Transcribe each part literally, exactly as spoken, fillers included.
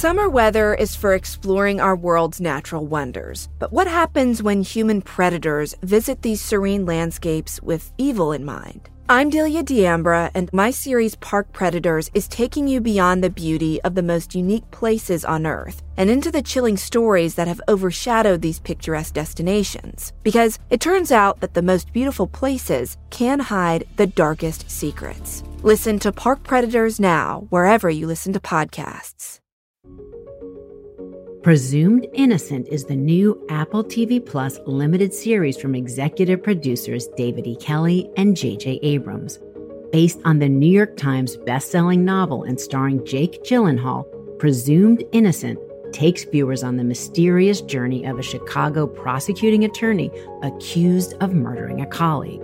Summer weather is for exploring our world's natural wonders. But what happens when human predators visit these serene landscapes with evil in mind? I'm Delia D'Ambra, and my series Park Predators is taking you beyond the beauty of the most unique places on Earth and into the chilling stories that have overshadowed these picturesque destinations. Because it turns out that the most beautiful places can hide the darkest secrets. Listen to Park Predators now, wherever you listen to podcasts. Presumed Innocent is the new Apple T V Plus limited series from executive producers David E. Kelley and J J. Abrams. Based on the New York Times bestselling novel and starring Jake Gyllenhaal, Presumed Innocent takes viewers on the mysterious journey of a Chicago prosecuting attorney accused of murdering a colleague.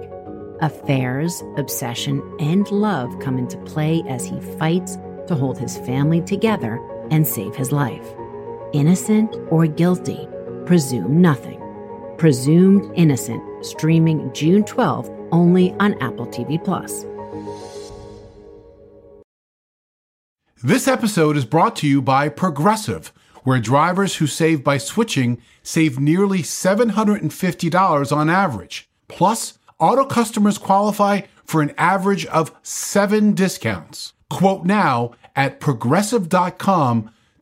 Affairs, obsession, and love come into play as he fights to hold his family together and save his life. Innocent or guilty, presume nothing. Presumed Innocent, streaming June twelfth, only on Apple T V Plus. This episode is brought to you by Progressive, where drivers who save by switching save nearly seven hundred fifty dollars on average. Plus, auto customers qualify for an average of seven discounts. Quote now at progressive dot com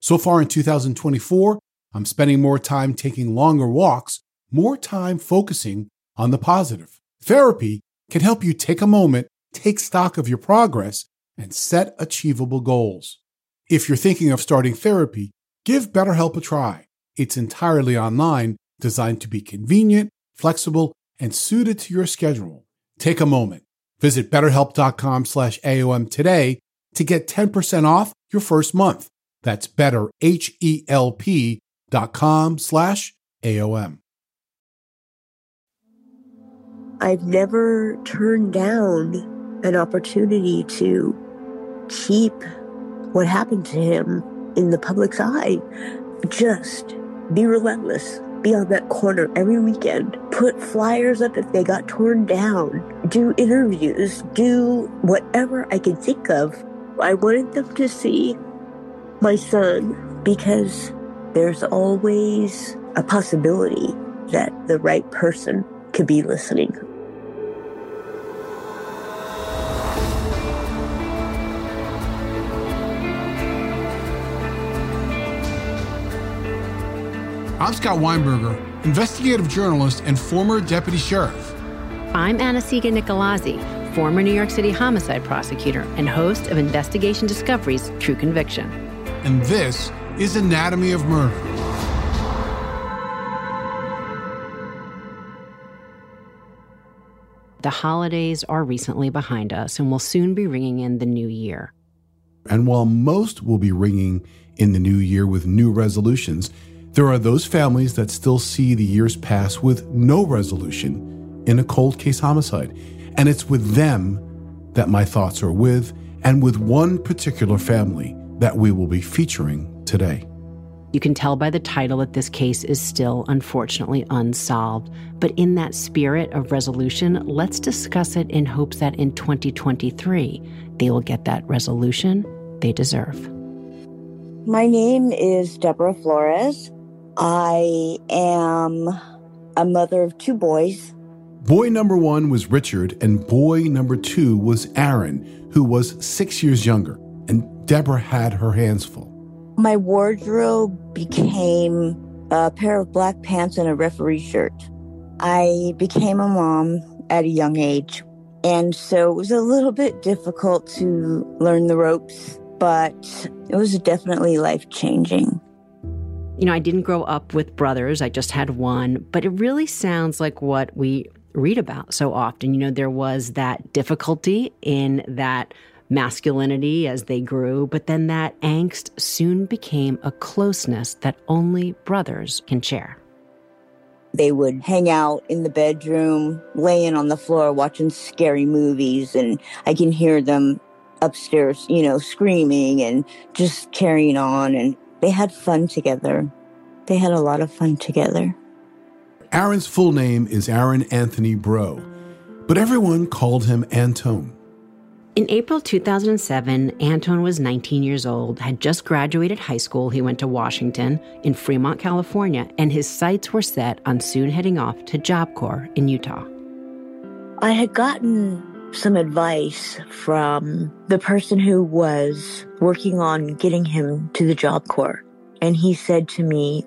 So far in two thousand twenty-four, I'm spending more time taking longer walks, more time focusing on the positive. Therapy can help you take a moment, take stock of your progress, and set achievable goals. If you're thinking of starting therapy, give BetterHelp a try. It's entirely online, designed to be convenient, flexible, and suited to your schedule. Take a moment. Visit betterhelp dot com slash A O M today to get ten percent off your first month. That's better, H-E-L-P dot com slash A-O-M. I've never turned down an opportunity to keep what happened to him in the public's eye. Just be relentless. Be on that corner every weekend. Put flyers up if they got torn down. Do interviews. Do whatever I could think of. I wanted them to see my son, because there's always a possibility that the right person could be listening. I'm Scott Weinberger, investigative journalist and former deputy sheriff. I'm Anna Siga Nicolazzi, former New York City homicide prosecutor and host of Investigation Discovery's True Conviction. And this is Anatomy of Murder. The holidays are recently behind us and will soon be ringing in the new year. And while most will be ringing in the new year with new resolutions, there are those families that still see the years pass with no resolution in a cold case homicide. And it's with them that my thoughts are with, and with one particular family that we will be featuring today. You can tell by the title that this case is still, unfortunately, unsolved. But in that spirit of resolution, let's discuss it in hopes that in twenty twenty-three, they will get that resolution they deserve. My name is Deborah Flores. I am a mother of two boys. Boy number one was Richard, and boy number two was Aaron, who was six years younger. And Deborah had her hands full. My wardrobe became a pair of black pants and a referee shirt. I became a mom at a young age, and so it was a little bit difficult to learn the ropes, but it was definitely life-changing. You know, I didn't grow up with brothers. I just had one, but it really sounds like what we read about so often. You know, there was that difficulty in that masculinity as they grew, but then that angst soon became a closeness that only brothers can share. They would hang out in the bedroom, laying on the floor, watching scary movies, and I can hear them upstairs, you know, screaming and just carrying on. And they had fun together. They had a lot of fun together. Aaron's full name is Aaron Anthony Breaux, but everyone called him Anton. In April two thousand seven, Anton was nineteen years old, had just graduated high school. He went to Washington in Fremont, California, and his sights were set on soon heading off to Job Corps in Utah. I had gotten some advice from the person who was working on getting him to the Job Corps. And he said to me,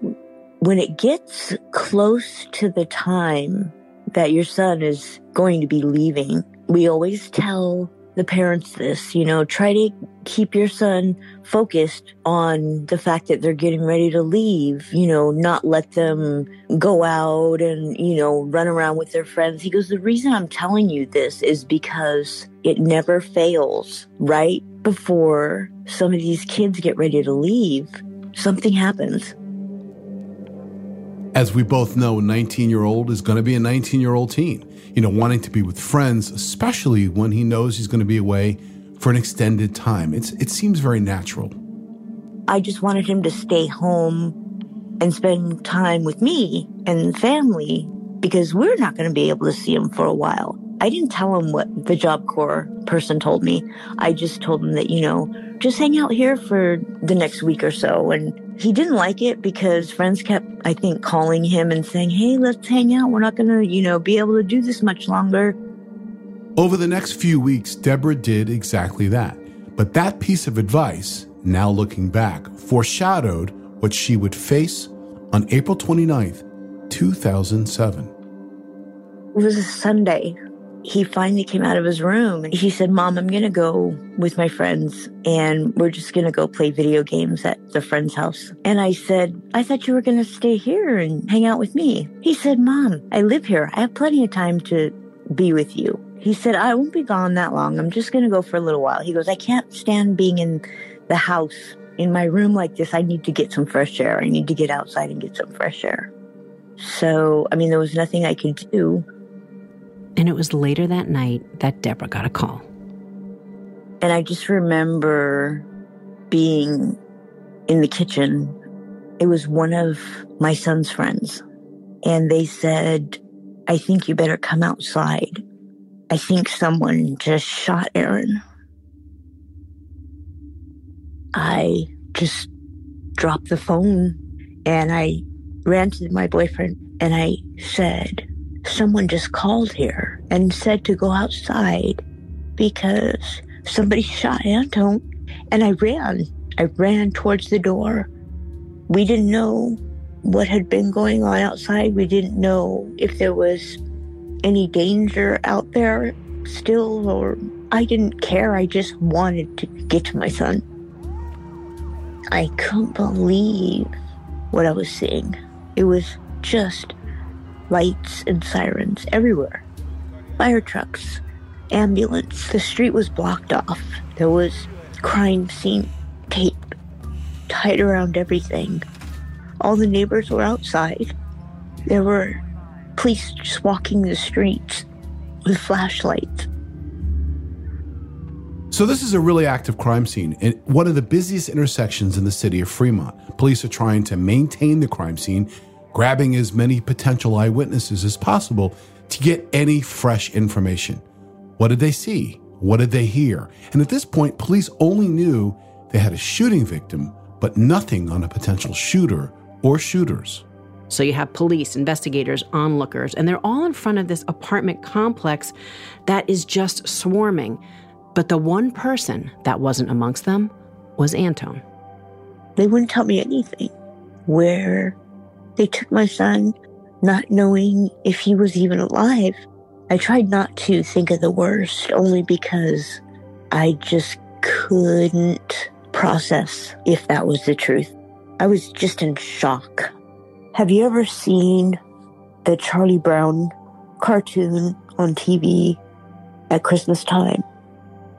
when it gets close to the time that your son is going to be leaving, we always tell the parents this, you know, try to keep your son focused on the fact that they're getting ready to leave, you know, not let them go out and, you know, run around with their friends. He goes, the reason I'm telling you this is because it never fails. Right before some of these kids get ready to leave, something happens. As we both know, a nineteen-year-old is going to be a nineteen-year-old teen, you know, wanting to be with friends, especially when he knows he's going to be away for an extended time. It's, it seems very natural. I just wanted him to stay home and spend time with me and family because we're not going to be able to see him for a while. I didn't tell him what the Job Corps person told me. I just told him that, you know, just hang out here for the next week or so. And he didn't like it because friends kept, I think, calling him and saying, hey, let's hang out. We're not going to, you know, be able to do this much longer. Over the next few weeks, Deborah did exactly that. But that piece of advice, now looking back, foreshadowed what she would face on April twenty-ninth, two thousand seven. It was a Sunday. He finally came out of his room and he said, Mom, I'm going to go with my friends and we're just going to go play video games at the friend's house. And I said, I thought you were going to stay here and hang out with me. He said, Mom, I live here. I have plenty of time to be with you. He said, I won't be gone that long. I'm just going to go for a little while. He goes, I can't stand being in the house in my room like this. I need to get some fresh air. I need to get outside and get some fresh air. So, I mean, there was nothing I could do. And it was later that night that Deborah got a call. And I just remember being in the kitchen. It was one of my son's friends. And they said, I think you better come outside. I think someone just shot Aaron. I just dropped the phone and I ran to my boyfriend and I said, someone just called here and said to go outside because somebody shot Anton. And I ran. I ran towards the door. We didn't know what had been going on outside. We didn't know if there was any danger out there still, or I didn't care. I just wanted to get to my son. I couldn't believe what I was seeing. It was just lights and sirens everywhere. Fire trucks, ambulance. The street was blocked off. There was crime scene tape tied around everything. All the neighbors were outside. There were police just walking the streets with flashlights. So this is a really active crime scene in one of the busiest intersections in the city of Fremont. Police are trying to maintain the crime scene, grabbing as many potential eyewitnesses as possible to get any fresh information. What did they see? What did they hear? And at this point, police only knew they had a shooting victim, but nothing on a potential shooter or shooters. So you have police, investigators, onlookers, and they're all in front of this apartment complex that is just swarming. But the one person that wasn't amongst them was Anton. They wouldn't tell me anything. Where they took my son, not knowing if he was even alive. I tried not to think of the worst, only because I just couldn't process if that was the truth. I was just in shock. Have you ever seen the Charlie Brown cartoon on T V at Christmas time?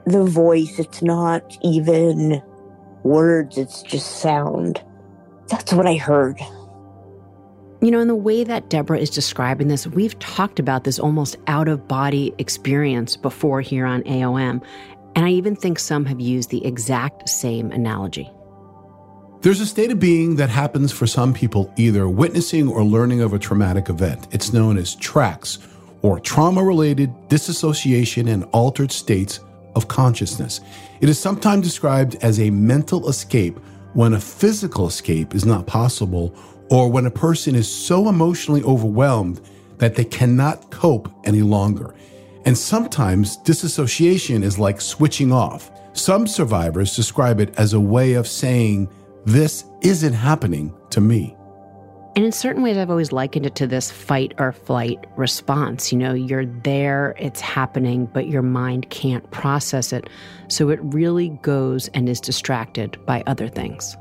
the voice. It's not even words. It's just sound. That's what I heard. You know, in the way that Deborah is describing this, we've talked about this almost out-of-body experience before here on A O M. And I even think some have used the exact same analogy. There's a state of being that happens for some people either witnessing or learning of a traumatic event. It's known as TRACs, or trauma-related disassociation and altered states of consciousness. It is sometimes described as a mental escape when a physical escape is not possible, or when a person is so emotionally overwhelmed that they cannot cope any longer. And sometimes disassociation is like switching off. Some survivors describe it as a way of saying, this isn't happening to me. And in certain ways, I've always likened it to this fight or flight response. You know, you're there, it's happening, but your mind can't process it. So it really goes and is distracted by other things.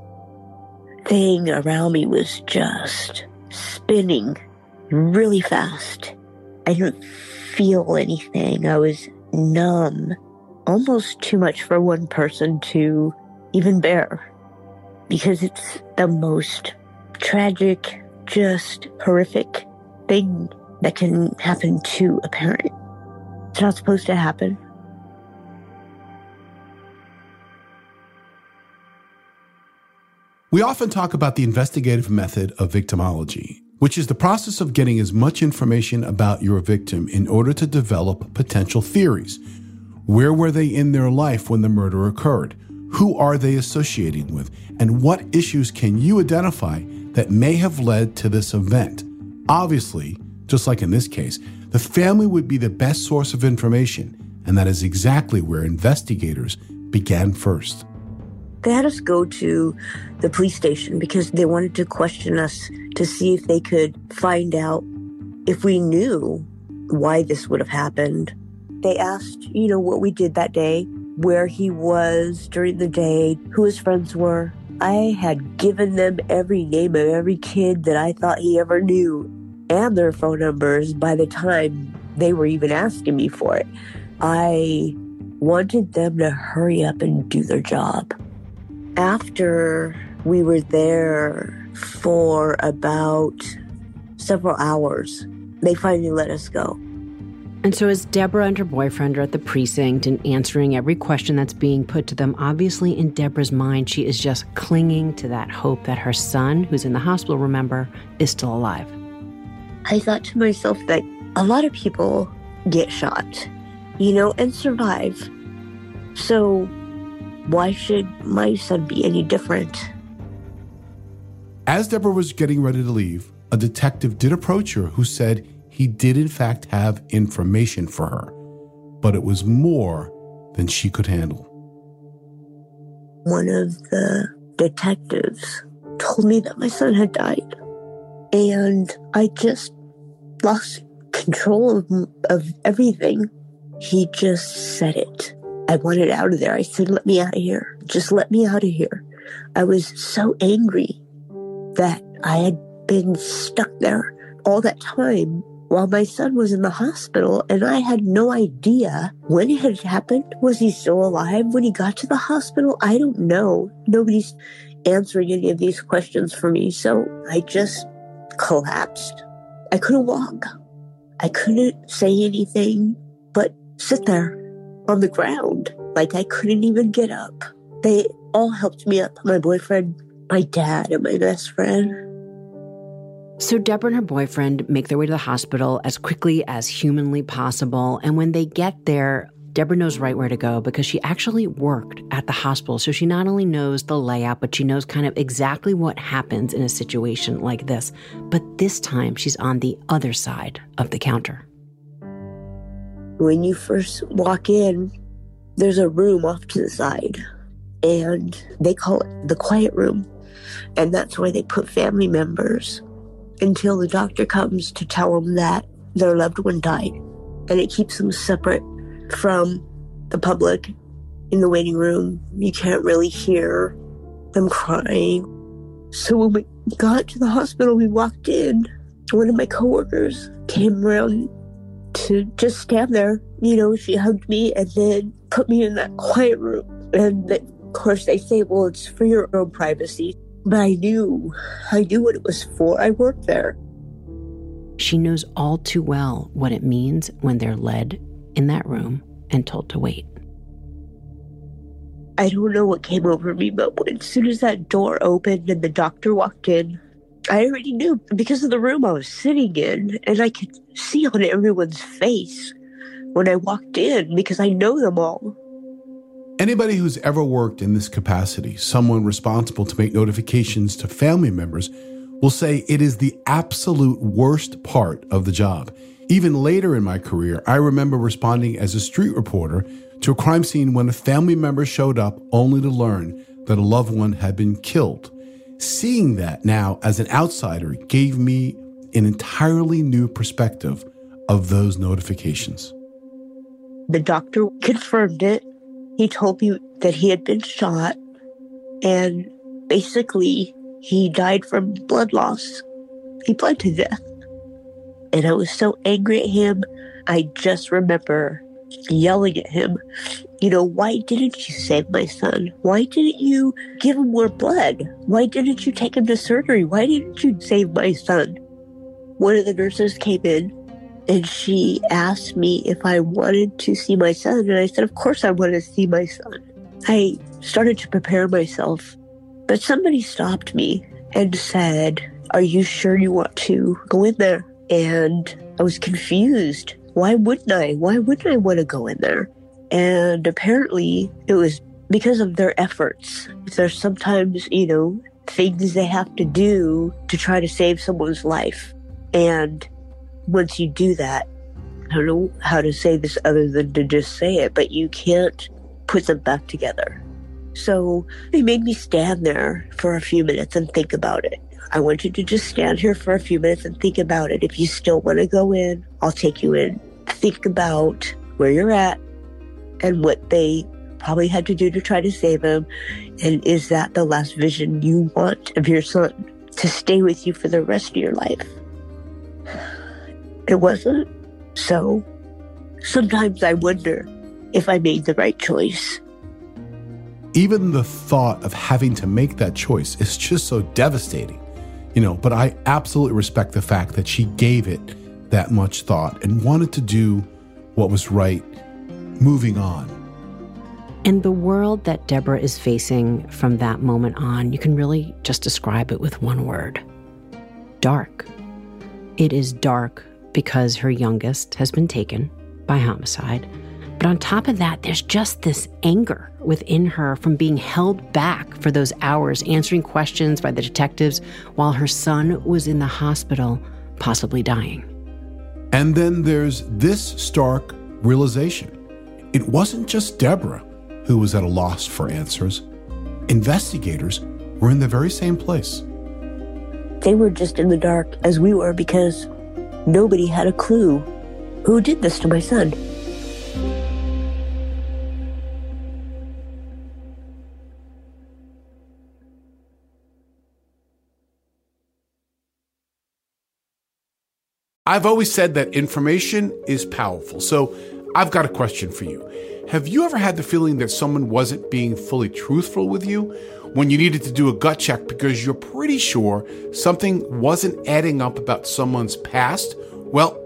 Thing around me was just spinning really fast. I didn't feel anything. I was numb, almost too much for one person to even bear, because it's the most tragic, just horrific thing that can happen to a parent. It's not supposed to happen. We often talk about the investigative method of victimology, which is the process of getting as much information about your victim in order to develop potential theories. Where were they in their life when the murder occurred? Who are they associating with? And what issues can you identify that may have led to this event? Obviously, just like in this case, the family would be the best source of information, and that is exactly where investigators began first. They had us go to the police station because they wanted to question us to see if they could find out if we knew why this would have happened. They asked, you know, what we did that day, where he was during the day, who his friends were. I had given them every name of every kid that I thought he ever knew and their phone numbers by the time they were even asking me for it. I wanted them to hurry up and do their job. After we were there for about several hours, they finally let us go. And so as Deborah and her boyfriend are at the precinct and answering every question that's being put to them, obviously in Deborah's mind, she is just clinging to that hope that her son, who's in the hospital, remember, is still alive. I thought to myself that a lot of people get shot, you know, and survive. So why should my son be any different? As Deborah was getting ready to leave, a detective did approach her who said he did in fact have information for her, but it was more than she could handle. One of the detectives told me that my son had died, and I just lost control of, of everything. He just said it. I wanted out of there. I said, let me out of here. Just let me out of here. I was so angry that I had been stuck there all that time while my son was in the hospital, and I had no idea when it had happened. Was he still alive when he got to the hospital? I don't know. Nobody's answering any of these questions for me, so I just collapsed. I couldn't walk. I couldn't say anything but sit there on the ground. Like, I couldn't even get up. They all helped me up. My boyfriend, my dad, and my best friend. So Deborah and her boyfriend make their way to the hospital as quickly as humanly possible. And when they get there, Deborah knows right where to go because she actually worked at the hospital. So she not only knows the layout, but she knows kind of exactly what happens in a situation like this. But this time she's on the other side of the counter. When you first walk in, there's a room off to the side, and they call it the quiet room. And that's where they put family members until the doctor comes to tell them that their loved one died. And it keeps them separate from the public. In the waiting room, you can't really hear them crying. So when we got to the hospital, we walked in. One of my coworkers came around to just stand there you know, she hugged me and then put me in that quiet room. And of course they say, well, it's for your own privacy. But I knew, I knew what it was for. I worked there. She knows all too well what it means when they're led in that room and told to wait. I don't know what came over me, but as soon as that door opened and the doctor walked in, I already knew because of the room I was sitting in, and I could see on everyone's face when I walked in because I know them all. Anybody who's ever worked in this capacity, someone responsible to make notifications to family members, will say it is the absolute worst part of the job. Even later in my career, I remember responding as a street reporter to a crime scene when a family member showed up only to learn that a loved one had been killed. Seeing that now as an outsider gave me an entirely new perspective of those notifications. The doctor confirmed it. He told me that he had been shot, and basically he died from blood loss. He bled to death. And I was so angry at him, I just remember yelling at him, you know, why didn't you save my son? Why didn't you give him more blood? Why didn't you take him to surgery? Why didn't you save my son? One of the nurses came in and she asked me if I wanted to see my son. And I said, of course I want to see my son. I started to prepare myself, but somebody stopped me and said, are you sure you want to go in there? And I was confused. Why wouldn't I? Why wouldn't I want to go in there? And apparently it was because of their efforts. There's sometimes, you know, things they have to do to try to save someone's life. And once you do that, I don't know how to say this other than to just say it, but you can't put them back together. So they made me stand there for a few minutes and think about it. I want you to just stand here for a few minutes and think about it. If you still want to go in, I'll take you in. Think about where you're at and what they probably had to do to try to save him. And is that the last vision you want of your son, to stay with you for the rest of your life? It wasn't. So sometimes I wonder if I made the right choice. Even the thought of having to make that choice is just so devastating. You know, but I absolutely respect the fact that she gave it that much thought and wanted to do what was right, moving on. And the world that Deborah is facing from that moment on, you can really just describe it with one word: dark. It is dark because her youngest has been taken by homicide. But on top of that, there's just this anger within her from being held back for those hours, answering questions by the detectives while her son was in the hospital, possibly dying. And then there's this stark realization. It wasn't just Deborah who was at a loss for answers. Investigators were in the very same place. They were just in the dark as we were because nobody had a clue who did this to my son. I've always said that information is powerful, so I've got a question for you. Have you ever had the feeling that someone wasn't being fully truthful with you when you needed to do a gut check because you're pretty sure something wasn't adding up about someone's past? Well,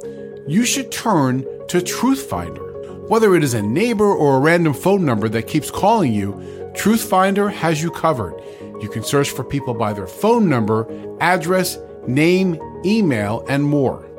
you should turn to TruthFinder. Whether it is a neighbor or a random phone number that keeps calling you, TruthFinder has you covered. You can search for people by their phone number, address, name, email, and more.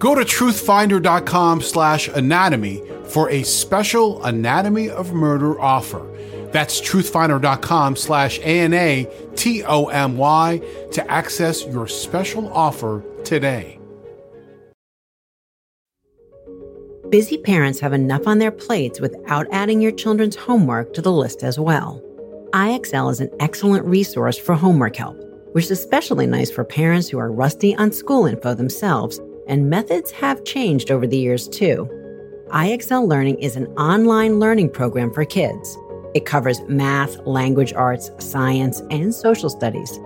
Go to truthfinder.com slash anatomy for a special Anatomy of Murder offer. That's truthfinder.com slash A-N-A-T-O-M-Y to access your special offer today. Busy parents have enough on their plates without adding your children's homework to the list as well. I X L is an excellent resource for homework help, which is especially nice for parents who are rusty on school info themselves, and methods have changed over the years too. I X L Learning is an online learning program for kids. It covers math, language arts, science, and social studies.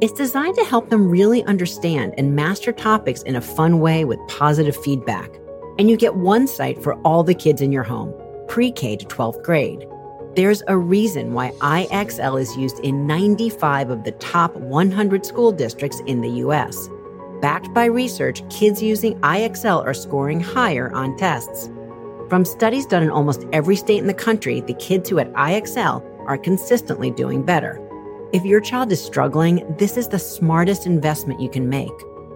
It's designed to help them really understand and master topics in a fun way with positive feedback. And you get one site for all the kids in your home, pre-K to twelfth grade. There's a reason why I X L is used in ninety-five of the top one hundred school districts in the U S. Backed by research, kids using I X L are scoring higher on tests. From studies done in almost every state in the country, the kids who at I X L are consistently doing better. If your child is struggling, this is the smartest investment you can make.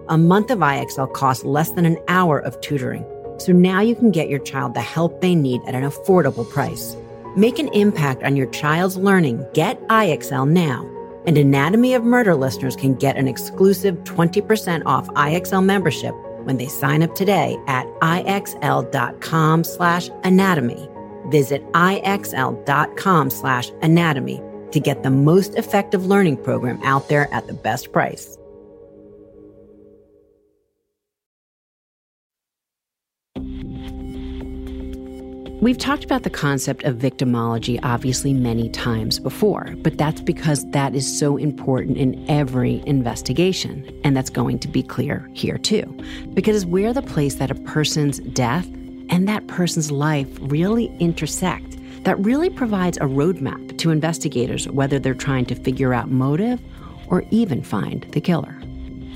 A month of I X L costs less than an hour of tutoring, so now you can get your child the help they need at an affordable price. Make an impact on your child's learning. Get I X L now. And Anatomy of Murder listeners can get an exclusive twenty percent off I X L membership when they sign up today at IXL.com slash anatomy. Visit IXL.com slash anatomy to get the most effective learning program out there at the best price. We've talked about the concept of victimology obviously many times before, but that's because that is so important in every investigation, and that's going to be clear here too, because we're the place that a person's death and that person's life really intersect. That really provides a roadmap to investigators, whether they're trying to figure out motive or even find the killer.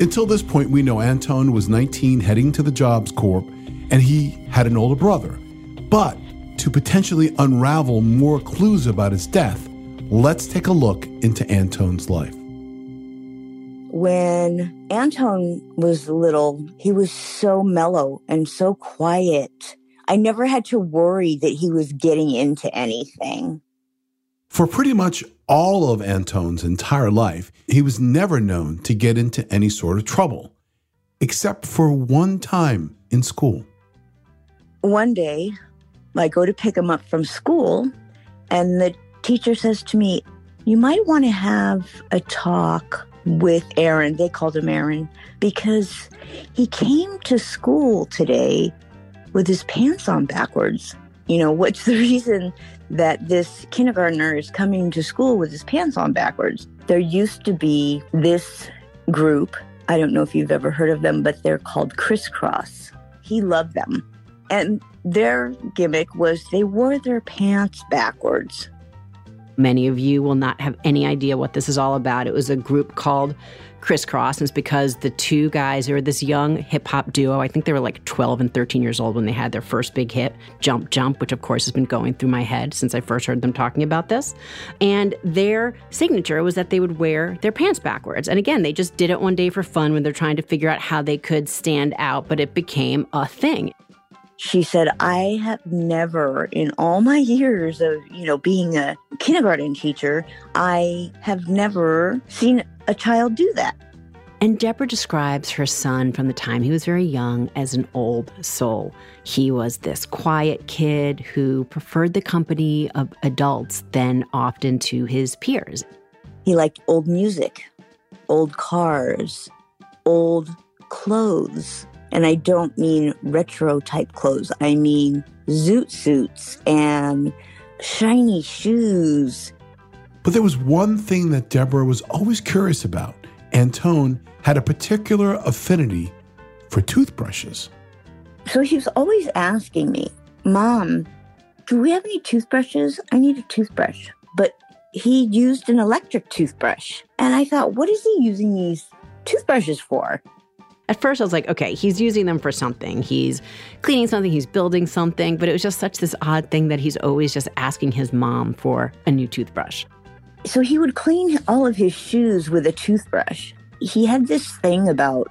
Until this point, we know Anton was nineteen, heading to the Job Corps, and he had an older brother. But to potentially unravel more clues about his death, let's take a look into Anton's life. When Anton was little, he was so mellow and so quiet. I never had to worry that he was getting into anything. For pretty much all of Anton's entire life, he was never known to get into any sort of trouble, except for one time in school. One day, I go to pick him up from school, and the teacher says to me, you might want to have a talk with Aaron. They called him Aaron because he came to school today with his pants on backwards. You know, what's the reason that this kindergartner is coming to school with his pants on backwards? There used to be this group. I don't know if you've ever heard of them, but they're called Kris Kross. He loved them. And their gimmick was they wore their pants backwards. Many of you will not have any idea what this is all about. It was a group called Kris Kross, and it's because the two guys who were this young hip-hop duo, I think they were like twelve and thirteen years old when they had their first big hit, Jump Jump, which of course has been going through my head since I first heard them talking about this. And their signature was that they would wear their pants backwards. And again, they just did it one day for fun when they're trying to figure out how they could stand out, but it became a thing. She said, I have never in all my years of, you know, being a kindergarten teacher, I have never seen a child do that. And Deborah describes her son from the time he was very young as an old soul. He was this quiet kid who preferred the company of adults than often to his peers. He liked old music, old cars, old clothes. And I don't mean retro-type clothes. I mean zoot suits and shiny shoes. But there was one thing that Deborah was always curious about. Anton had a particular affinity for toothbrushes. So he was always asking me, Mom, do we have any toothbrushes? I need a toothbrush. But he used an electric toothbrush. And I thought, what is he using these toothbrushes for? At first, I was like, okay, he's using them for something. He's cleaning something, he's building something. But it was just such this odd thing that he's always just asking his mom for a new toothbrush. So he would clean all of his shoes with a toothbrush. He had this thing about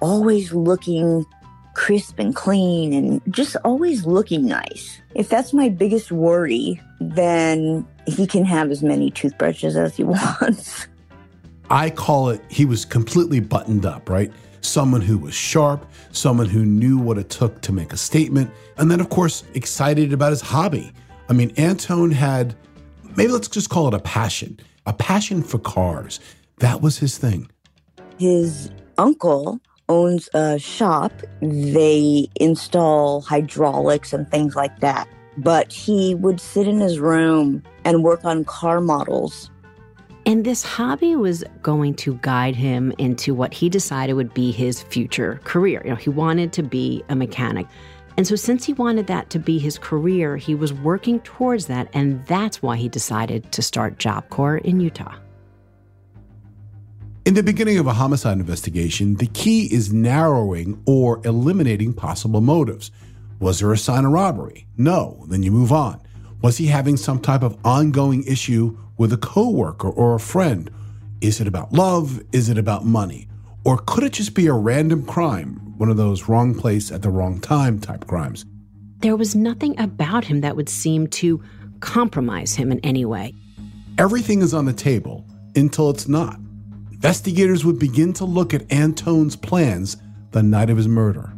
always looking crisp and clean and just always looking nice. If that's my biggest worry, then he can have as many toothbrushes as he wants. I call it, he was completely buttoned up, right? Someone who was sharp, someone who knew what it took to make a statement, and then, of course, excited about his hobby. I mean, Anton had, maybe let's just call it a passion, a passion for cars. That was his thing. His uncle owns a shop. They install hydraulics and things like that. But he would sit in his room and work on car models. And this hobby was going to guide him into what he decided would be his future career. You know, he wanted to be a mechanic. And so since he wanted that to be his career, he was working towards that. And that's why he decided to start Job Corps in Utah. In the beginning of a homicide investigation, the key is narrowing or eliminating possible motives. Was there a sign of robbery? No. Then you move on. Was he having some type of ongoing issue with a coworker or a friend? Is it about love? Is it about money? Or could it just be a random crime, one of those wrong place at the wrong time type crimes? There was nothing about him that would seem to compromise him in any way. Everything is on the table until it's not. Investigators would begin to look at Anton's plans the night of his murder.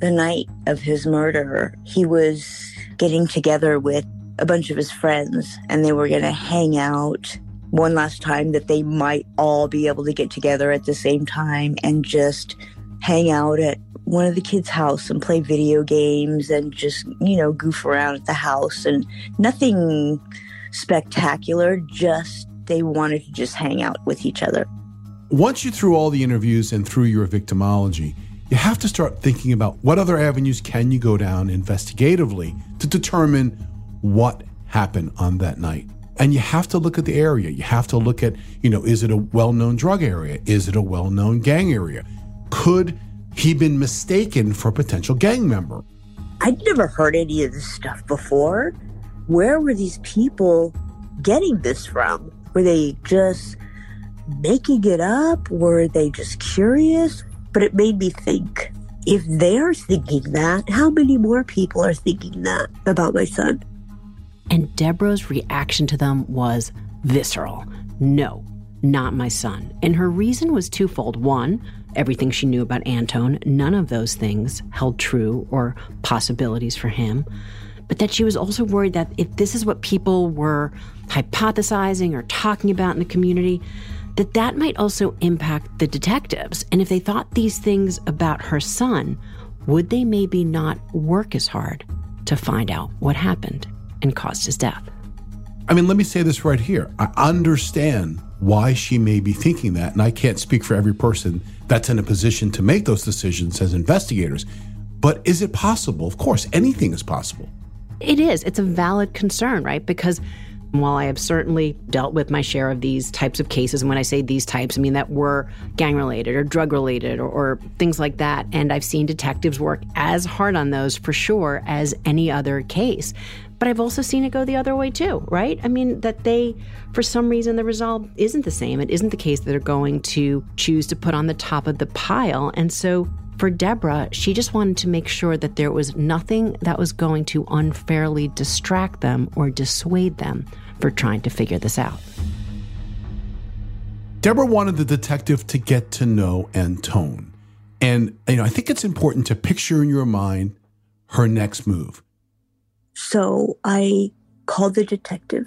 The night of his murder, he was getting together with a bunch of his friends, and they were going to hang out one last time that they might all be able to get together at the same time and just hang out at one of the kids' house and play video games and just, you know, goof around at the house. And nothing spectacular, just they wanted to just hang out with each other. Once you're through all the interviews and through your victimology, you have to start thinking about what other avenues can you go down investigatively to determine what happened on that night. And you have to look at the area. You have to look at, you know, is it a well-known drug area? Is it a well-known gang area? Could he been mistaken for a potential gang member? I'd never heard any of this stuff before. Where were these people getting this from? Were they just making it up? Were they just curious? But it made me think, if they're thinking that, how many more people are thinking that about my son? And Deborah's reaction to them was visceral. No, not my son. And her reason was twofold. One, everything she knew about Anton, none of those things held true or possibilities for him. But that she was also worried that if this is what people were hypothesizing or talking about in the community, that that might also impact the detectives. And if they thought these things about her son, would they maybe not work as hard to find out what happened and caused his death? I mean, let me say this right here. I understand why she may be thinking that, and I can't speak for every person that's in a position to make those decisions as investigators. But is it possible? Of course, anything is possible. It is. It's a valid concern, right? Because while I have certainly dealt with my share of these types of cases, and when I say these types, I mean that were gang-related or drug-related or, or things like that, and I've seen detectives work as hard on those for sure as any other case. But I've also seen it go the other way too, right? I mean, that they, for some reason, the result isn't the same. It isn't the case that they're going to choose to put on the top of the pile. And so for Deborah, she just wanted to make sure that there was nothing that was going to unfairly distract them or dissuade them for trying to figure this out. Deborah wanted the detective to get to know Anton. And, you know, I think it's important to picture in your mind her next move. So I called the detective.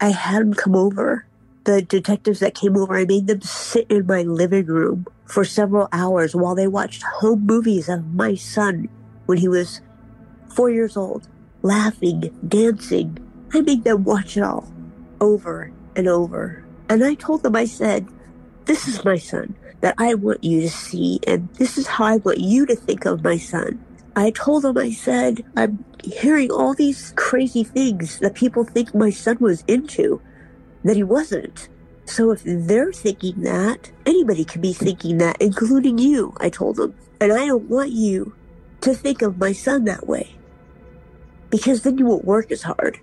I had him come over. The detectives that came over, I made them sit in my living room for several hours while they watched home movies of my son when he was four years old, laughing, dancing. I made them watch it all over and over. And I told them, I said, this is my son that I want you to see, and this is how I want you to think of my son. I told them, I said, I'm hearing all these crazy things that people think my son was into, that he wasn't. So if they're thinking that, anybody could be thinking that, including you, I told them. And I don't want you to think of my son that way, because then you won't work as hard.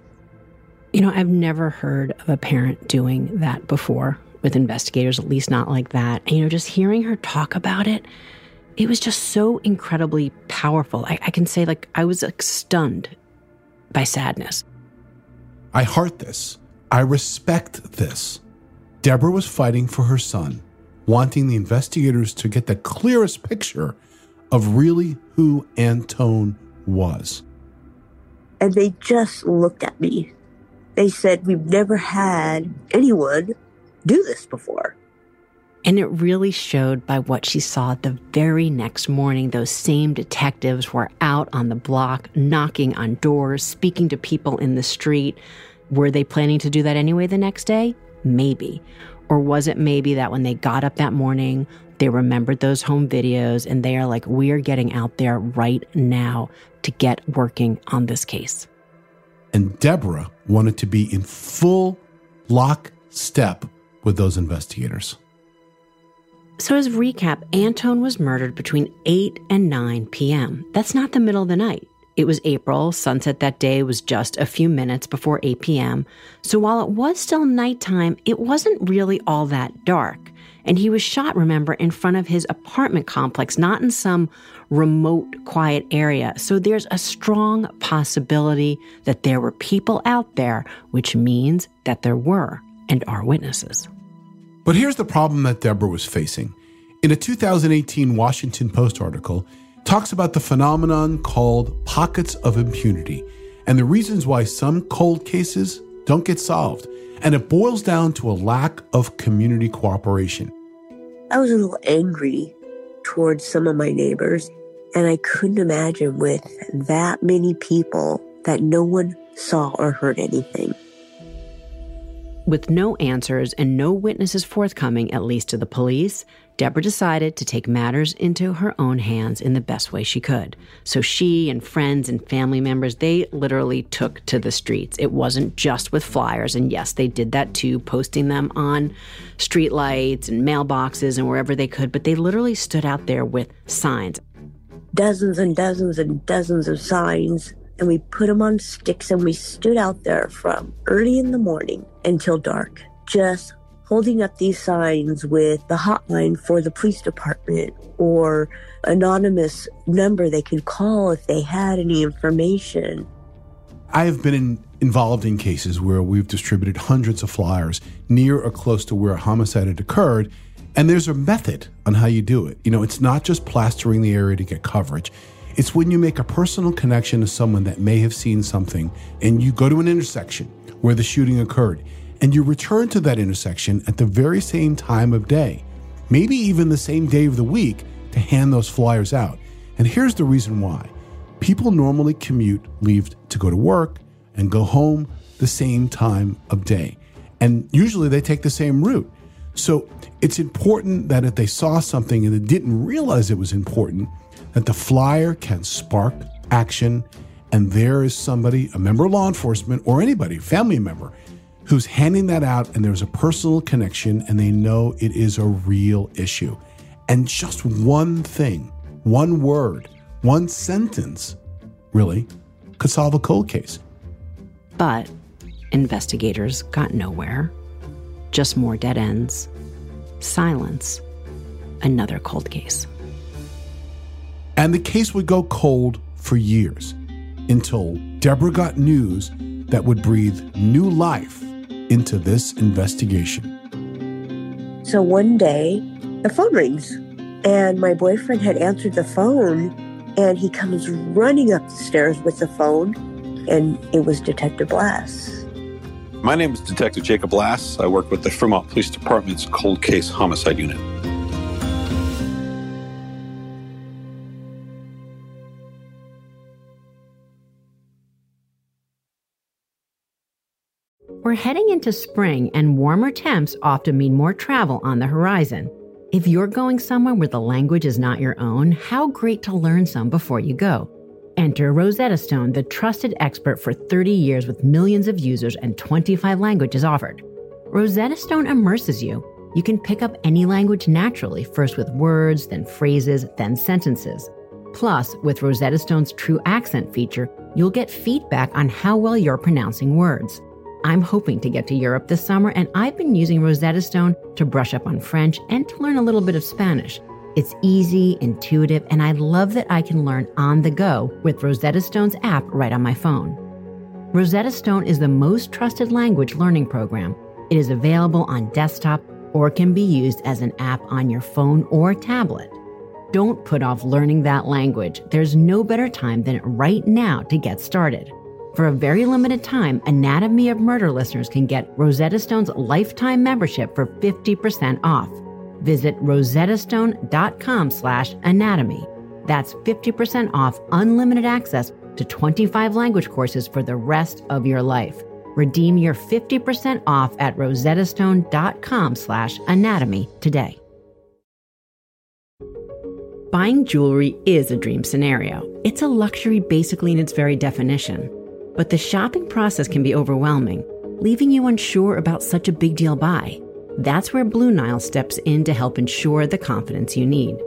You know, I've never heard of a parent doing that before with investigators, at least not like that. And, you know, just hearing her talk about it, it was just so incredibly powerful. I, I can say, like, I was like, stunned by sadness. I heart this. I respect this. Deborah was fighting for her son, wanting the investigators to get the clearest picture of really who Anton was. And they just looked at me. They said, we've never had anyone do this before. And it really showed by what she saw the very next morning. Those same detectives were out on the block, knocking on doors, speaking to people in the street. Were they planning to do that anyway the next day? Maybe. Or was it maybe that when they got up that morning, they remembered those home videos and they are like, we are getting out there right now to get working on this case. And Deborah wanted to be in full lockstep with those investigators. So as recap, Anton was murdered between eight and nine p.m. That's not the middle of the night. It was April. Sunset that day was just a few minutes before eight p.m. So while it was still nighttime, it wasn't really all that dark. And he was shot, remember, in front of his apartment complex, not in some remote, quiet area. So there's a strong possibility that there were people out there, which means that there were and are witnesses. But here's the problem that Deborah was facing. In a two thousand eighteen Washington Post article, talks about the phenomenon called pockets of impunity and the reasons why some cold cases don't get solved. And it boils down to a lack of community cooperation. I was a little angry towards some of my neighbors, and I couldn't imagine with that many people that no one saw or heard anything. With no answers and no witnesses forthcoming, at least to the police, Deborah decided to take matters into her own hands in the best way she could. So she and friends and family members, they literally took to the streets. It wasn't just with flyers, and yes, they did that too, posting them on streetlights and mailboxes and wherever they could, but they literally stood out there with signs. Dozens and dozens and dozens of signs, and we put them on sticks, and we stood out there from early in the morning until dark, just holding up these signs with the hotline for the police department or anonymous number they could call if they had any information. I have been in, involved in cases where we've distributed hundreds of flyers near or close to where a homicide had occurred, and there's a method on how you do it. You know, it's not just plastering the area to get coverage. It's when you make a personal connection to someone that may have seen something, and you go to an intersection where the shooting occurred, and you return to that intersection at the very same time of day, maybe even the same day of the week, to hand those flyers out. And here's the reason why. People normally commute, leave to go to work, and go home the same time of day. And usually they take the same route. So it's important that if they saw something and they didn't realize it was important, that the flyer can spark action, and there is somebody, a member of law enforcement or anybody, family member, who's handing that out, and there's a personal connection, and they know it is a real issue. And just one thing, one word, one sentence, really, could solve a cold case. But investigators got nowhere. Just more dead ends. Silence. Another cold case. And the case would go cold for years, until Deborah got news that would breathe new life into this investigation. So one day, the phone rings, and my boyfriend had answered the phone, and he comes running up the stairs with the phone, and it was Detective Blass. My name is Detective Jacob Blass. I work with the Fremont Police Department's Cold Case Homicide Unit. We're heading into spring, and warmer temps often mean more travel on the horizon. If you're going somewhere where the language is not your own, how great to learn some before you go. Enter Rosetta Stone, the trusted expert for thirty years with millions of users and twenty-five languages offered. Rosetta Stone immerses you. You can pick up any language naturally, first with words, then phrases, then sentences. Plus, with Rosetta Stone's True Accent feature, you'll get feedback on how well you're pronouncing words. I'm hoping to get to Europe this summer, and I've been using Rosetta Stone to brush up on French and to learn a little bit of Spanish. It's easy, intuitive, and I love that I can learn on the go with Rosetta Stone's app right on my phone. Rosetta Stone is the most trusted language learning program. It is available on desktop or can be used as an app on your phone or tablet. Don't put off learning that language. There's no better time than right now to get started. For a very limited time, Anatomy of Murder listeners can get Rosetta Stone's lifetime membership for fifty percent off. Visit rosettastone.com slash anatomy. That's fifty percent off unlimited access to twenty-five language courses for the rest of your life. Redeem your fifty percent off at rosettastone.com slash anatomy today. Buying jewelry is a dream scenario. It's a luxury basically in its very definition. But the shopping process can be overwhelming, leaving you unsure about such a big deal buy. That's where Blue Nile steps in to help ensure the confidence you need.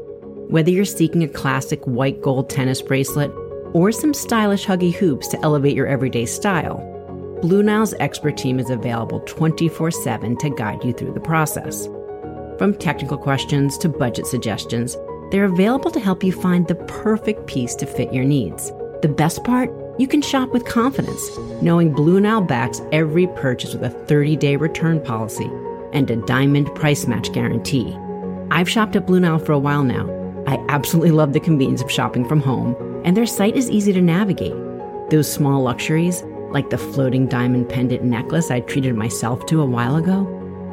Whether you're seeking a classic white gold tennis bracelet or some stylish huggy hoops to elevate your everyday style, Blue Nile's expert team is available twenty-four seven to guide you through the process. From technical questions to budget suggestions, they're available to help you find the perfect piece to fit your needs. The best part? You can shop with confidence, knowing Blue Nile backs every purchase with a thirty-day return policy and a diamond price match guarantee. I've shopped at Blue Nile for a while now. I absolutely love the convenience of shopping from home, and their site is easy to navigate. Those small luxuries, like the floating diamond pendant necklace I treated myself to a while ago,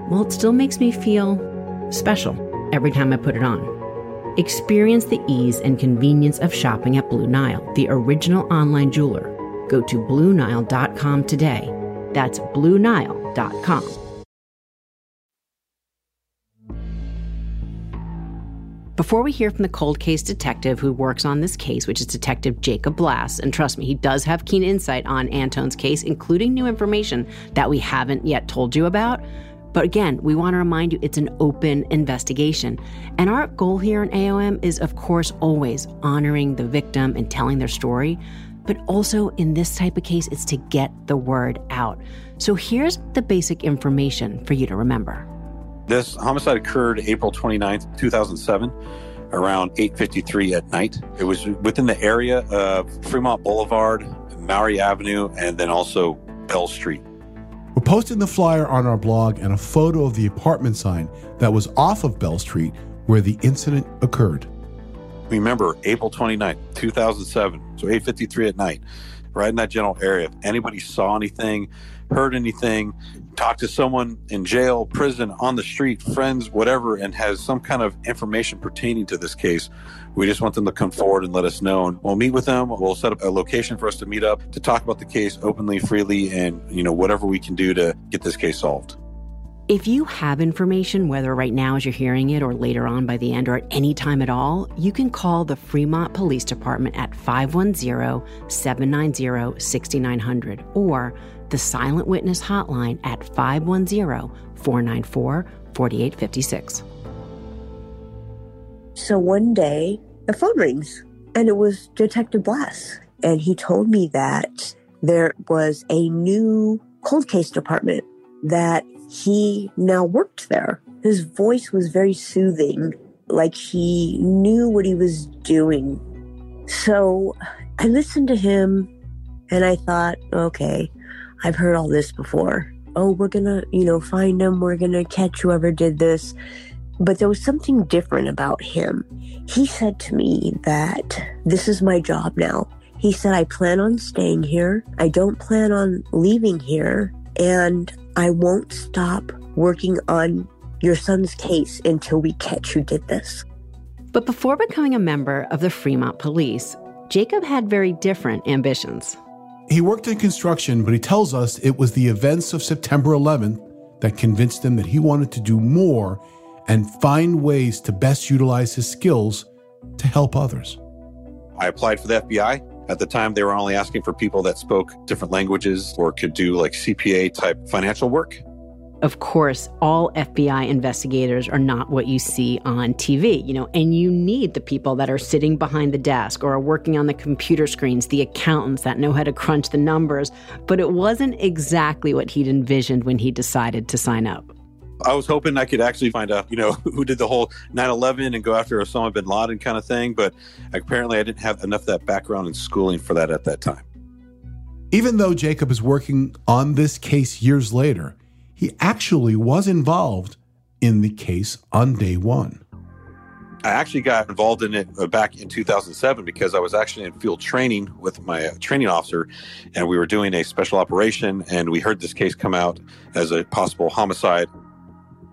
well, it still makes me feel special every time I put it on. Experience the ease and convenience of shopping at Blue Nile, the original online jeweler. Go to blue nile dot com today. That's blue nile dot com. Before we hear from the cold case detective who works on this case, which is Detective Jacob Blass, and trust me, he does have keen insight on Anton's case, including new information that we haven't yet told you about. But again, we want to remind you it's an open investigation. And our goal here in A O M is, of course, always honoring the victim and telling their story. But also in this type of case, it's to get the word out. So here's the basic information for you to remember. This homicide occurred April twenty-ninth, two thousand seven, around eight fifty-three at night. It was within the area of Fremont Boulevard, Maury Avenue, and then also Bell Street. We're posting the flyer on our blog and a photo of the apartment sign that was off of Bell Street where the incident occurred. Remember, April twenty-ninth, two thousand seven, so eight fifty-three at night, right in that general area. If anybody saw anything, heard anything, talked to someone in jail, prison, on the street, friends, whatever, and has some kind of information pertaining to this case, we just want them to come forward and let us know. And we'll meet with them. We'll set up a location for us to meet up, to talk about the case openly, freely, and, you know, whatever we can do to get this case solved. If you have information, whether right now as you're hearing it or later on by the end or at any time at all, you can call the Fremont Police Department at five one zero, seven nine zero, six nine zero zero or the Silent Witness Hotline at five one zero, four nine four, four eight five six. So one day, the phone rings, and it was Detective Blass. And he told me that there was a new cold case department, that he now worked there. His voice was very soothing, like he knew what he was doing. So I listened to him, and I thought, okay, I've heard all this before. Oh, we're going to, you know, find him. We're going to catch whoever did this. But there was something different about him. He said to me that this is my job now. He said, I plan on staying here. I don't plan on leaving here. And I won't stop working on your son's case until we catch who did this. But before becoming a member of the Fremont Police, Jacob had very different ambitions. He worked in construction, but he tells us it was the events of September eleventh that convinced him that he wanted to do more and find ways to best utilize his skills to help others. I applied for the F B I. At the time, they were only asking for people that spoke different languages or could do like C P A-type financial work. Of course, all F B I investigators are not what you see on T V, you know, and you need the people that are sitting behind the desk or are working on the computer screens, the accountants that know how to crunch the numbers. But it wasn't exactly what he'd envisioned when he decided to sign up. I was hoping I could actually find out, you know, who did the whole nine eleven and go after Osama bin Laden kind of thing. But apparently I didn't have enough of that background in schooling for that at that time. Even though Jacob is working on this case years later, he actually was involved in the case on day one. I actually got involved in it back in two thousand seven because I was actually in field training with my training officer, and we were doing a special operation, and we heard this case come out as a possible homicide.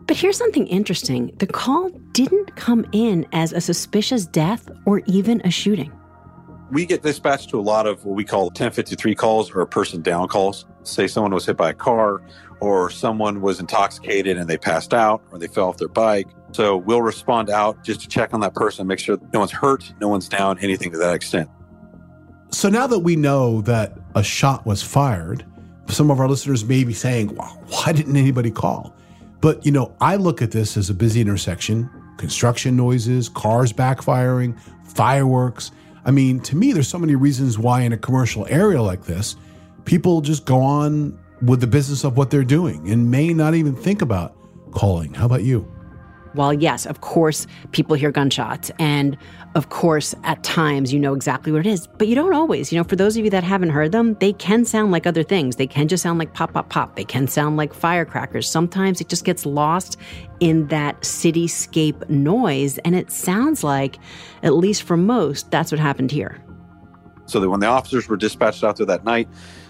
But here's something interesting. The call didn't come in as a suspicious death or even a shooting. We get dispatched to a lot of what we call ten fifty-three calls or person down calls. Say someone was hit by a car, or someone was intoxicated and they passed out, or they fell off their bike. So we'll respond out just to check on that person, make sure no one's hurt, no one's down, anything to that extent. So now that we know that a shot was fired, some of our listeners may be saying, well, why didn't anybody call? But, you know, I look at this as a busy intersection, construction noises, cars backfiring, fireworks. I mean, to me, there's so many reasons why in a commercial area like this, people just go on with the business of what they're doing and may not even think about calling. How about you? Well, yes, of course, people hear gunshots. And of course, at times, you know exactly what it is. But you don't always. You know, for those of you that haven't heard them, they can sound like other things. They can just sound like pop, pop, pop. They can sound like firecrackers. Sometimes it just gets lost in that cityscape noise. And it sounds like, at least for most, that's what happened here. So that when the officers were dispatched out there that night,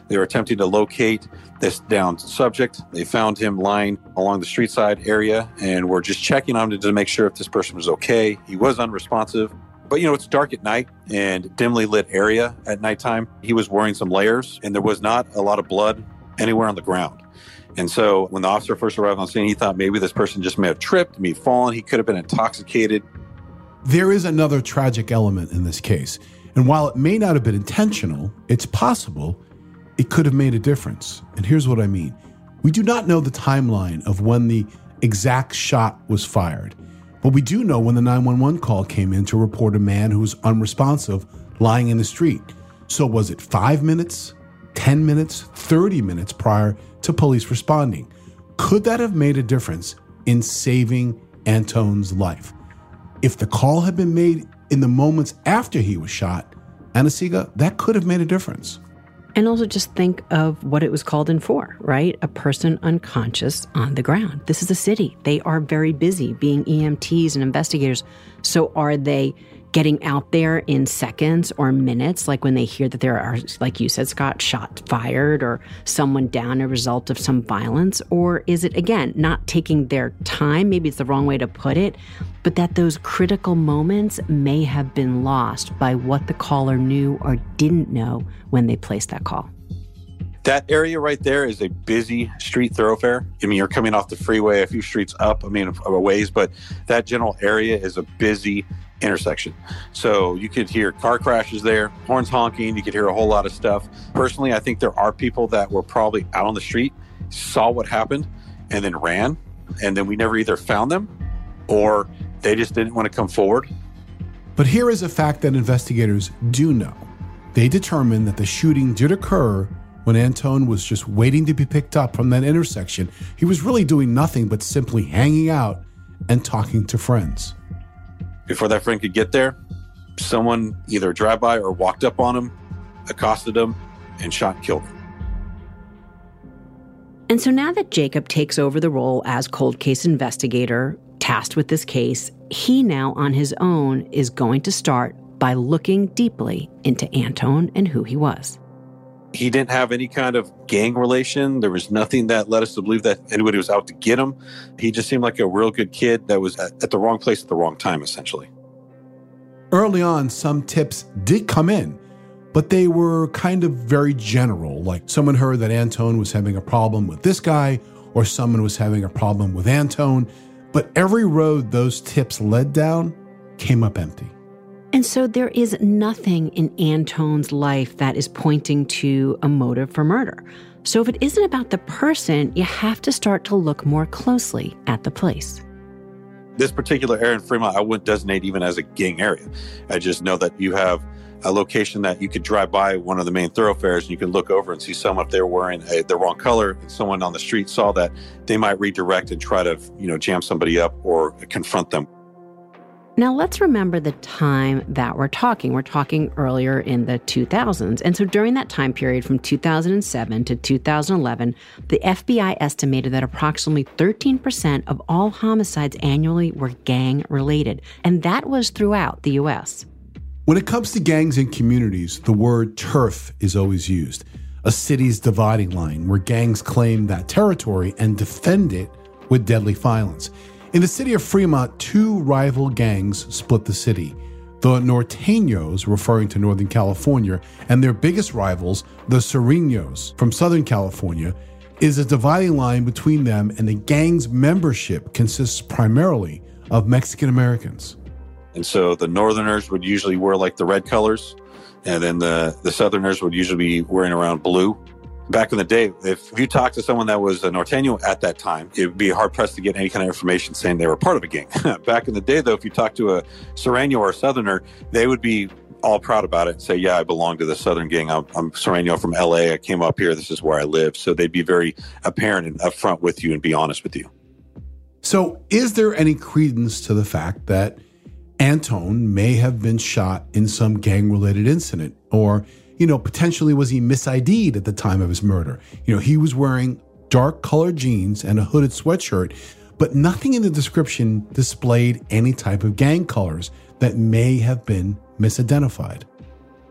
they were attempting to locate this downed subject. They found him lying along the street side area and were just checking on him to make sure if this person was okay. He was unresponsive. But, you know, it's dark at night and dimly lit area at nighttime. He was wearing some layers, and there was not a lot of blood anywhere on the ground. And so when the officer first arrived on scene, he thought maybe this person just may have tripped, may have fallen. He could have been intoxicated. There is another tragic element in this case. And while it may not have been intentional, it's possible it could have made a difference. And here's what I mean. We do not know the timeline of when the exact shot was fired, but we do know when the nine one one call came in to report a man who was unresponsive lying in the street. So was it five minutes, ten minutes, thirty minutes prior to police responding? Could that have made a difference in saving Anton's life? If the call had been made in the moments after he was shot, Anna Siga, that could have made a difference. And also just think of what it was called in for, right? A person unconscious on the ground. This is a city. They are very busy being E M Ts and investigators. So are they getting out there in seconds or minutes? Like when they hear that there are, like you said, Scott, shots fired or someone down as a result of some violence? Or is it, again, not taking their time? Maybe it's the wrong way to put it, but that those critical moments may have been lost by what the caller knew or didn't know when they placed that call. That area right there is a busy street thoroughfare. I mean, you're coming off the freeway a few streets up, I mean, a ways, but that general area is a busy intersection. So you could hear car crashes there, horns honking, you could hear a whole lot of stuff. Personally, I think there are people that were probably out on the street, saw what happened, and then ran. And then we never either found them or they just didn't want to come forward. But here is a fact that investigators do know. They determined that the shooting did occur when Anton was just waiting to be picked up from that intersection. He was really doing nothing but simply hanging out and talking to friends. Before that friend could get there, someone either drive by or walked up on him, accosted him, and shot and killed him. And so now that Jacob takes over the role as cold case investigator tasked with this case, he now on his own is going to start by looking deeply into Anton and who he was. He didn't have any kind of gang relation. There was nothing that led us to believe that anybody was out to get him. He just seemed like a real good kid that was at the wrong place at the wrong time, essentially. Early on, some tips did come in, but they were kind of very general. Like someone heard that Anton was having a problem with this guy, or someone was having a problem with Anton. But every road those tips led down came up empty. And so there is nothing in Anton's life that is pointing to a motive for murder. So if it isn't about the person, you have to start to look more closely at the place. This particular area in Fremont, I wouldn't designate even as a gang area. I just know that you have a location that you could drive by one of the main thoroughfares and you could look over and see someone if they're wearing a, the wrong color and someone on the street saw that, they might redirect and try to, you know, jam somebody up or confront them. Now, let's remember the time that we're talking. We're talking earlier in the two thousands. And so during that time period from two thousand seven to two thousand eleven, the F B I estimated that approximately thirteen percent of all homicides annually were gang-related. And that was throughout the U S. When it comes to gangs and communities, the word turf is always used. A city's dividing line where gangs claim that territory and defend it with deadly violence. In the city of Fremont, two rival gangs split the city. The Norteños, referring to Northern California, and their biggest rivals, the Sureños, from Southern California, is a dividing line between them, and the gang's membership consists primarily of Mexican Americans. And so the Northerners would usually wear like the red colors, and then the, the Southerners would usually be wearing around blue. Back in the day, if you talked to someone that was a Norteño at that time, it would be hard-pressed to get any kind of information saying they were part of a gang. Back in the day, though, if you talked to a Sureño or a Southerner, they would be all proud about it and say, yeah, I belong to the Southern gang. I'm, I'm Sureño from L A. I came up here. This is where I live. So they'd be very apparent and upfront with you and be honest with you. So is there any credence to the fact that Anton may have been shot in some gang-related incident, or you know, potentially was he mis-ID'd at the time of his murder? You know, he was wearing dark colored jeans and a hooded sweatshirt, but nothing in the description displayed any type of gang colors that may have been misidentified.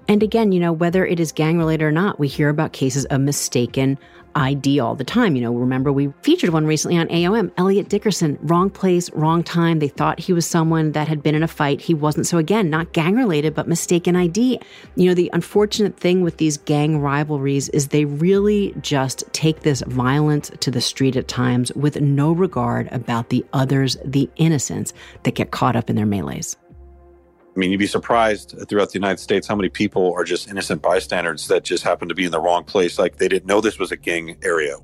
And again, you know, whether it is gang-related or not, we hear about cases of mistaken I D all the time. You know, remember we featured one recently on A O M, Elliot Dickerson, wrong place, wrong time. They thought he was someone that had been in a fight. He wasn't. So again, not gang-related, but mistaken I D. You know, the unfortunate thing with these gang rivalries is they really just take this violence to the street at times with no regard about the others, the innocents that get caught up in their melees. I mean, you'd be surprised throughout the United States how many people are just innocent bystanders that just happen to be in the wrong place, like they didn't know this was a gang area.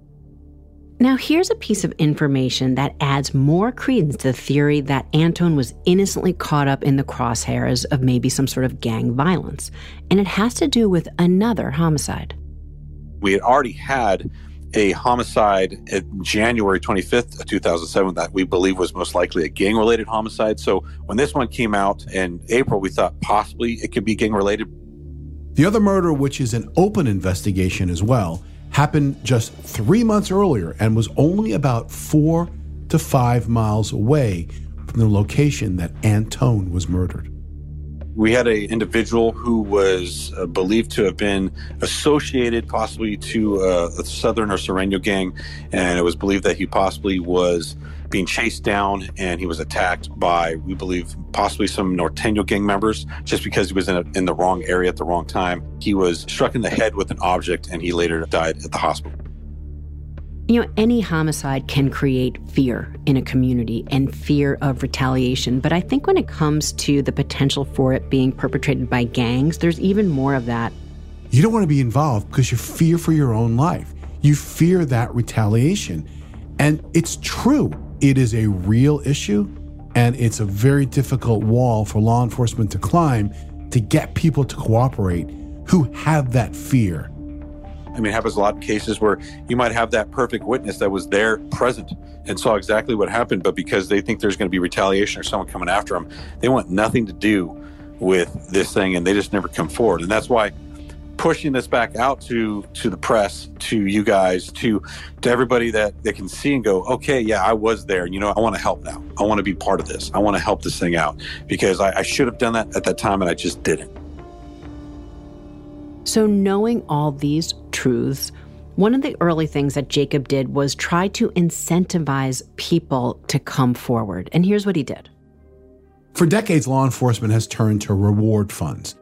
Now, here's a piece of information that adds more credence to the theory that Anton was innocently caught up in the crosshairs of maybe some sort of gang violence, and it has to do with another homicide. We had already had a homicide on January twenty-fifth, two thousand seven, that we believe was most likely a gang-related homicide. So when this one came out in April, we thought possibly it could be gang-related. The other murder, which is an open investigation as well, happened just three months earlier and was only about four to five miles away from the location that Anton was murdered. We had an individual who was uh, believed to have been associated possibly to uh, a Southern or Sureño gang, and it was believed that he possibly was being chased down and he was attacked by, we believe, possibly some Norteño gang members just because he was in, a, in the wrong area at the wrong time. He was struck in the head with an object and he later died at the hospital. You know, any homicide can create fear in a community and fear of retaliation. But I think when it comes to the potential for it being perpetrated by gangs, there's even more of that. You don't want to be involved because you fear for your own life. You fear that retaliation. And it's true. It is a real issue. And it's a very difficult wall for law enforcement to climb to get people to cooperate who have that fear. I mean, it happens a lot of cases where you might have that perfect witness that was there present and saw exactly what happened, but because they think there's going to be retaliation or someone coming after them, they want nothing to do with this thing, and they just never come forward. And that's why pushing this back out to, to the press, to you guys, to, to everybody that they can see and go, okay, yeah, I was there. You know, I want to help now. I want to be part of this. I want to help this thing out because I, I should have done that at that time, and I just didn't. So knowing all these truths, one of the early things that Jacob did was try to incentivize people to come forward. And here's what he did. For decades, law enforcement has turned to reward funds.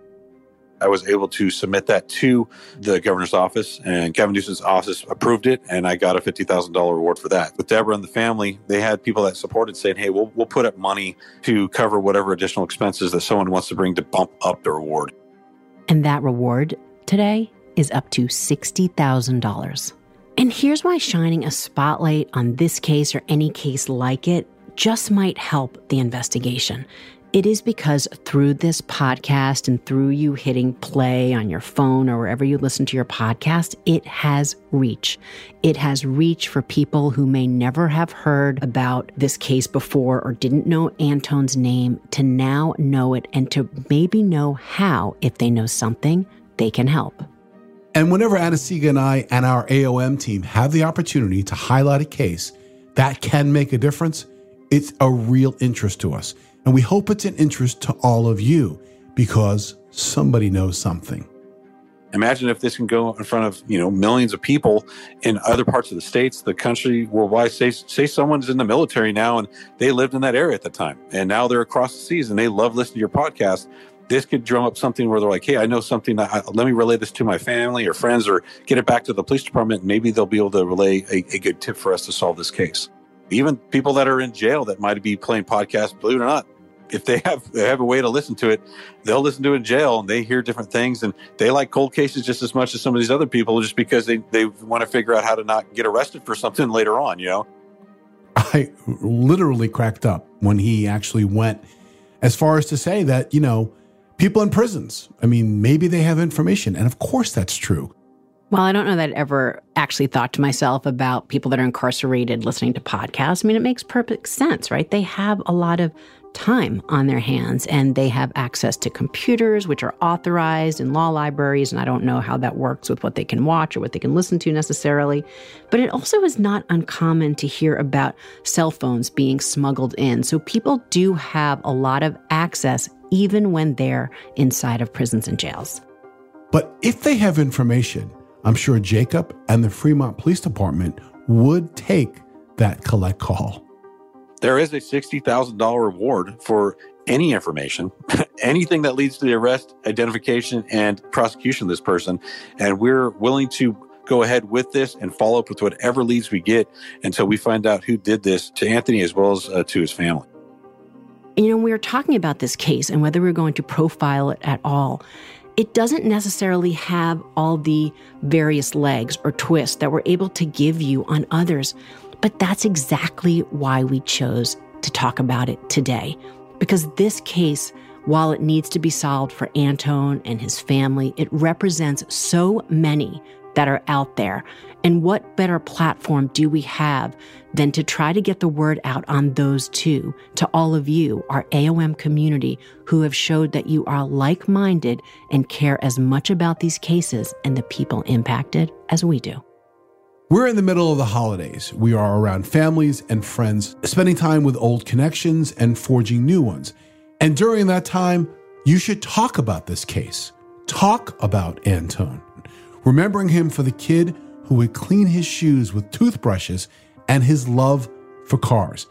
I was able to submit that to the governor's office, and Gavin Newsom's office approved it, and I got a fifty thousand dollars reward for that. With Deborah and the family, they had people that supported saying, hey, we'll, we'll put up money to cover whatever additional expenses that someone wants to bring to bump up the reward. And that reward today is up to sixty thousand dollars. And here's why shining a spotlight on this case or any case like it just might help the investigation. It is because through this podcast and through you hitting play on your phone or wherever you listen to your podcast, it has reach. It has reach for people who may never have heard about this case before or didn't know Anton's name to now know it and to maybe know how, if they know something, they can help. And whenever Anna Siga and I and our A O M team have the opportunity to highlight a case that can make a difference, it's a real interest to us. And we hope it's an interest to all of you because somebody knows something. Imagine if this can go in front of, you know, millions of people in other parts of the states, the country, worldwide. Say, say someone's in the military now and they lived in that area at the time. And now they're across the seas and they love listening to your podcast. This could drum up something where they're like, hey, I know something. That I, let me relay this to my family or friends or get it back to the police department. Maybe they'll be able to relay a, a good tip for us to solve this case. Even people that are in jail that might be playing podcasts, believe it or not, if they have they have a way to listen to it, they'll listen to it in jail and they hear different things. And they like cold cases just as much as some of these other people just because they, they want to figure out how to not get arrested for something later on, you know? I literally cracked up when he actually went as far as to say that, you know, people in prisons, I mean, maybe they have information. And of course that's true. Well, I don't know that I'd ever actually thought to myself about people that are incarcerated listening to podcasts. I mean, it makes perfect sense, right? They have a lot of time on their hands and they have access to computers, which are authorized in law libraries. And I don't know how that works with what they can watch or what they can listen to necessarily. But it also is not uncommon to hear about cell phones being smuggled in. So people do have a lot of access, even when they're inside of prisons and jails. But if they have information, I'm sure Jacob and the Fremont Police Department would take that collect call. There is a sixty thousand dollars reward for any information, anything that leads to the arrest, identification, and prosecution of this person. And we're willing to go ahead with this and follow up with whatever leads we get until we find out who did this to Anthony as well as uh, to his family. You know, we were talking about this case and whether we're going to profile it at all. It doesn't necessarily have all the various legs or twists that we're able to give you on others, but that's exactly why we chose to talk about it today. Because this case, while it needs to be solved for Anton and his family, it represents so many that are out there. And what better platform do we have than to try to get the word out on those two, to all of you, our A O M community, who have showed that you are like-minded and care as much about these cases and the people impacted as we do. We're in the middle of the holidays. We are around families and friends, spending time with old connections and forging new ones. And during that time, you should talk about this case. Talk about Anton. Remembering him for the kid who would clean his shoes with toothbrushes and his love for cars.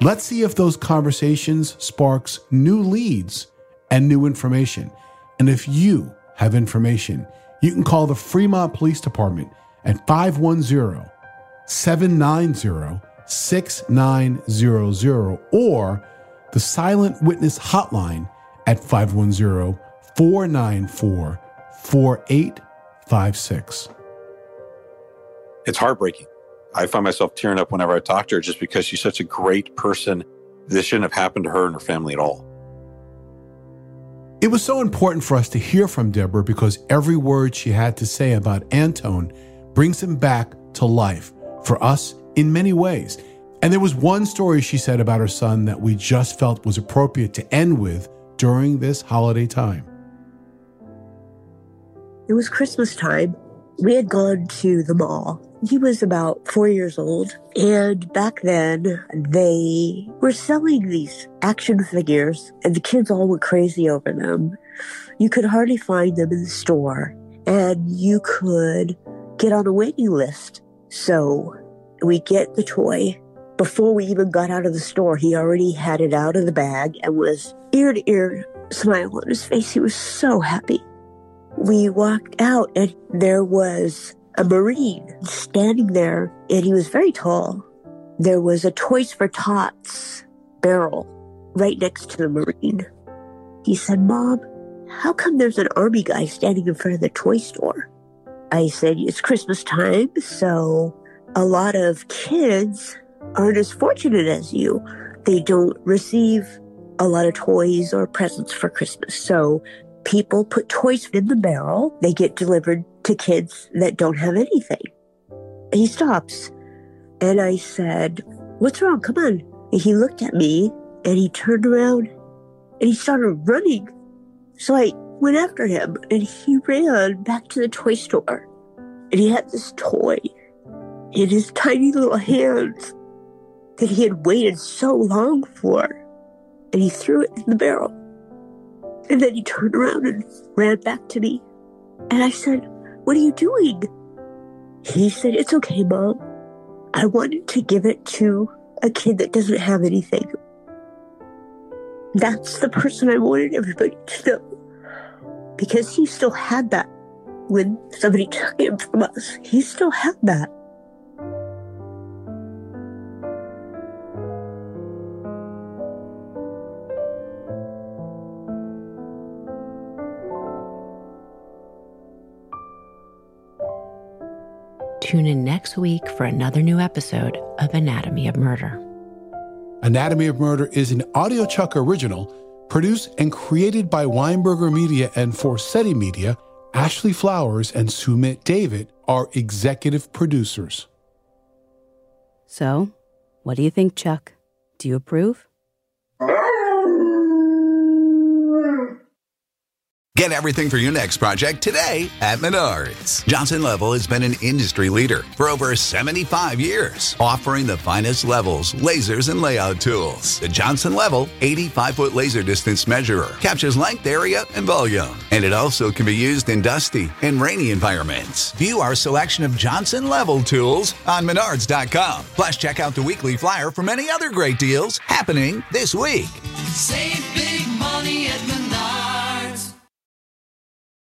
Let's see if those conversations sparks new leads and new information. And if you have information, you can call the Fremont Police Department at five one zero, seven nine zero, six nine zero zero or the Silent Witness Hotline at five one zero, four nine four, four eight five six. It's heartbreaking. I find myself tearing up whenever I talk to her just because she's such a great person. This shouldn't have happened to her and her family at all. It was so important for us to hear from Deborah because every word she had to say about Anton brings him back to life for us in many ways. And there was one story she said about her son that we just felt was appropriate to end with during this holiday time. It was Christmas time. We had gone to the mall. He was about four years old. And back then, they were selling these action figures, and the kids all went crazy over them. You could hardly find them in the store, and you could get on a waiting list. So we get the toy. Before we even got out of the store, he already had it out of the bag and was ear to ear, smile on his face. He was so happy. We walked out and there was a Marine standing there and he was very tall. There was a Toys for Tots barrel right next to the Marine. He said, "Mom, how come there's an Army guy standing in front of the toy store?" I said, "It's Christmas time, so a lot of kids aren't as fortunate as you. They don't receive a lot of toys or presents for Christmas. So people put toys in the barrel. They get delivered to kids that don't have anything. He stops. And I said, "What's wrong? Come on." And he looked at me and he turned around and he started running. So I went after him and he ran back to the toy store. And he had this toy in his tiny little hands that he had waited so long for. And he threw it in the barrel. And then he turned around and ran back to me. And I said, "What are you doing?" He said, "It's okay, Mom. I wanted to give it to a kid that doesn't have anything." That's the person I wanted everybody to know. Because he still had that. When somebody took him from us, he still had that. Tune in next week for another new episode of Anatomy of Murder. Anatomy of Murder is an Audiochuck original, produced and created by Weinberger Media and Forsetti Media. Ashley Flowers and Sumit David are executive producers. So, what do you think, Chuck? Do you approve? Get everything for your next project today at Menards. Johnson Level has been an industry leader for over seventy-five years, offering the finest levels, lasers, and layout tools. The Johnson Level eighty-five foot laser distance measurer captures length, area, and volume. And it also can be used in dusty and rainy environments. View our selection of Johnson Level tools on Menards dot com. Plus, check out the weekly flyer for many other great deals happening this week. Save big money at Menards.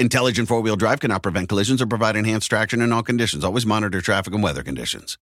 Intelligent four-wheel drive cannot prevent collisions or provide enhanced traction in all conditions. Always monitor traffic and weather conditions.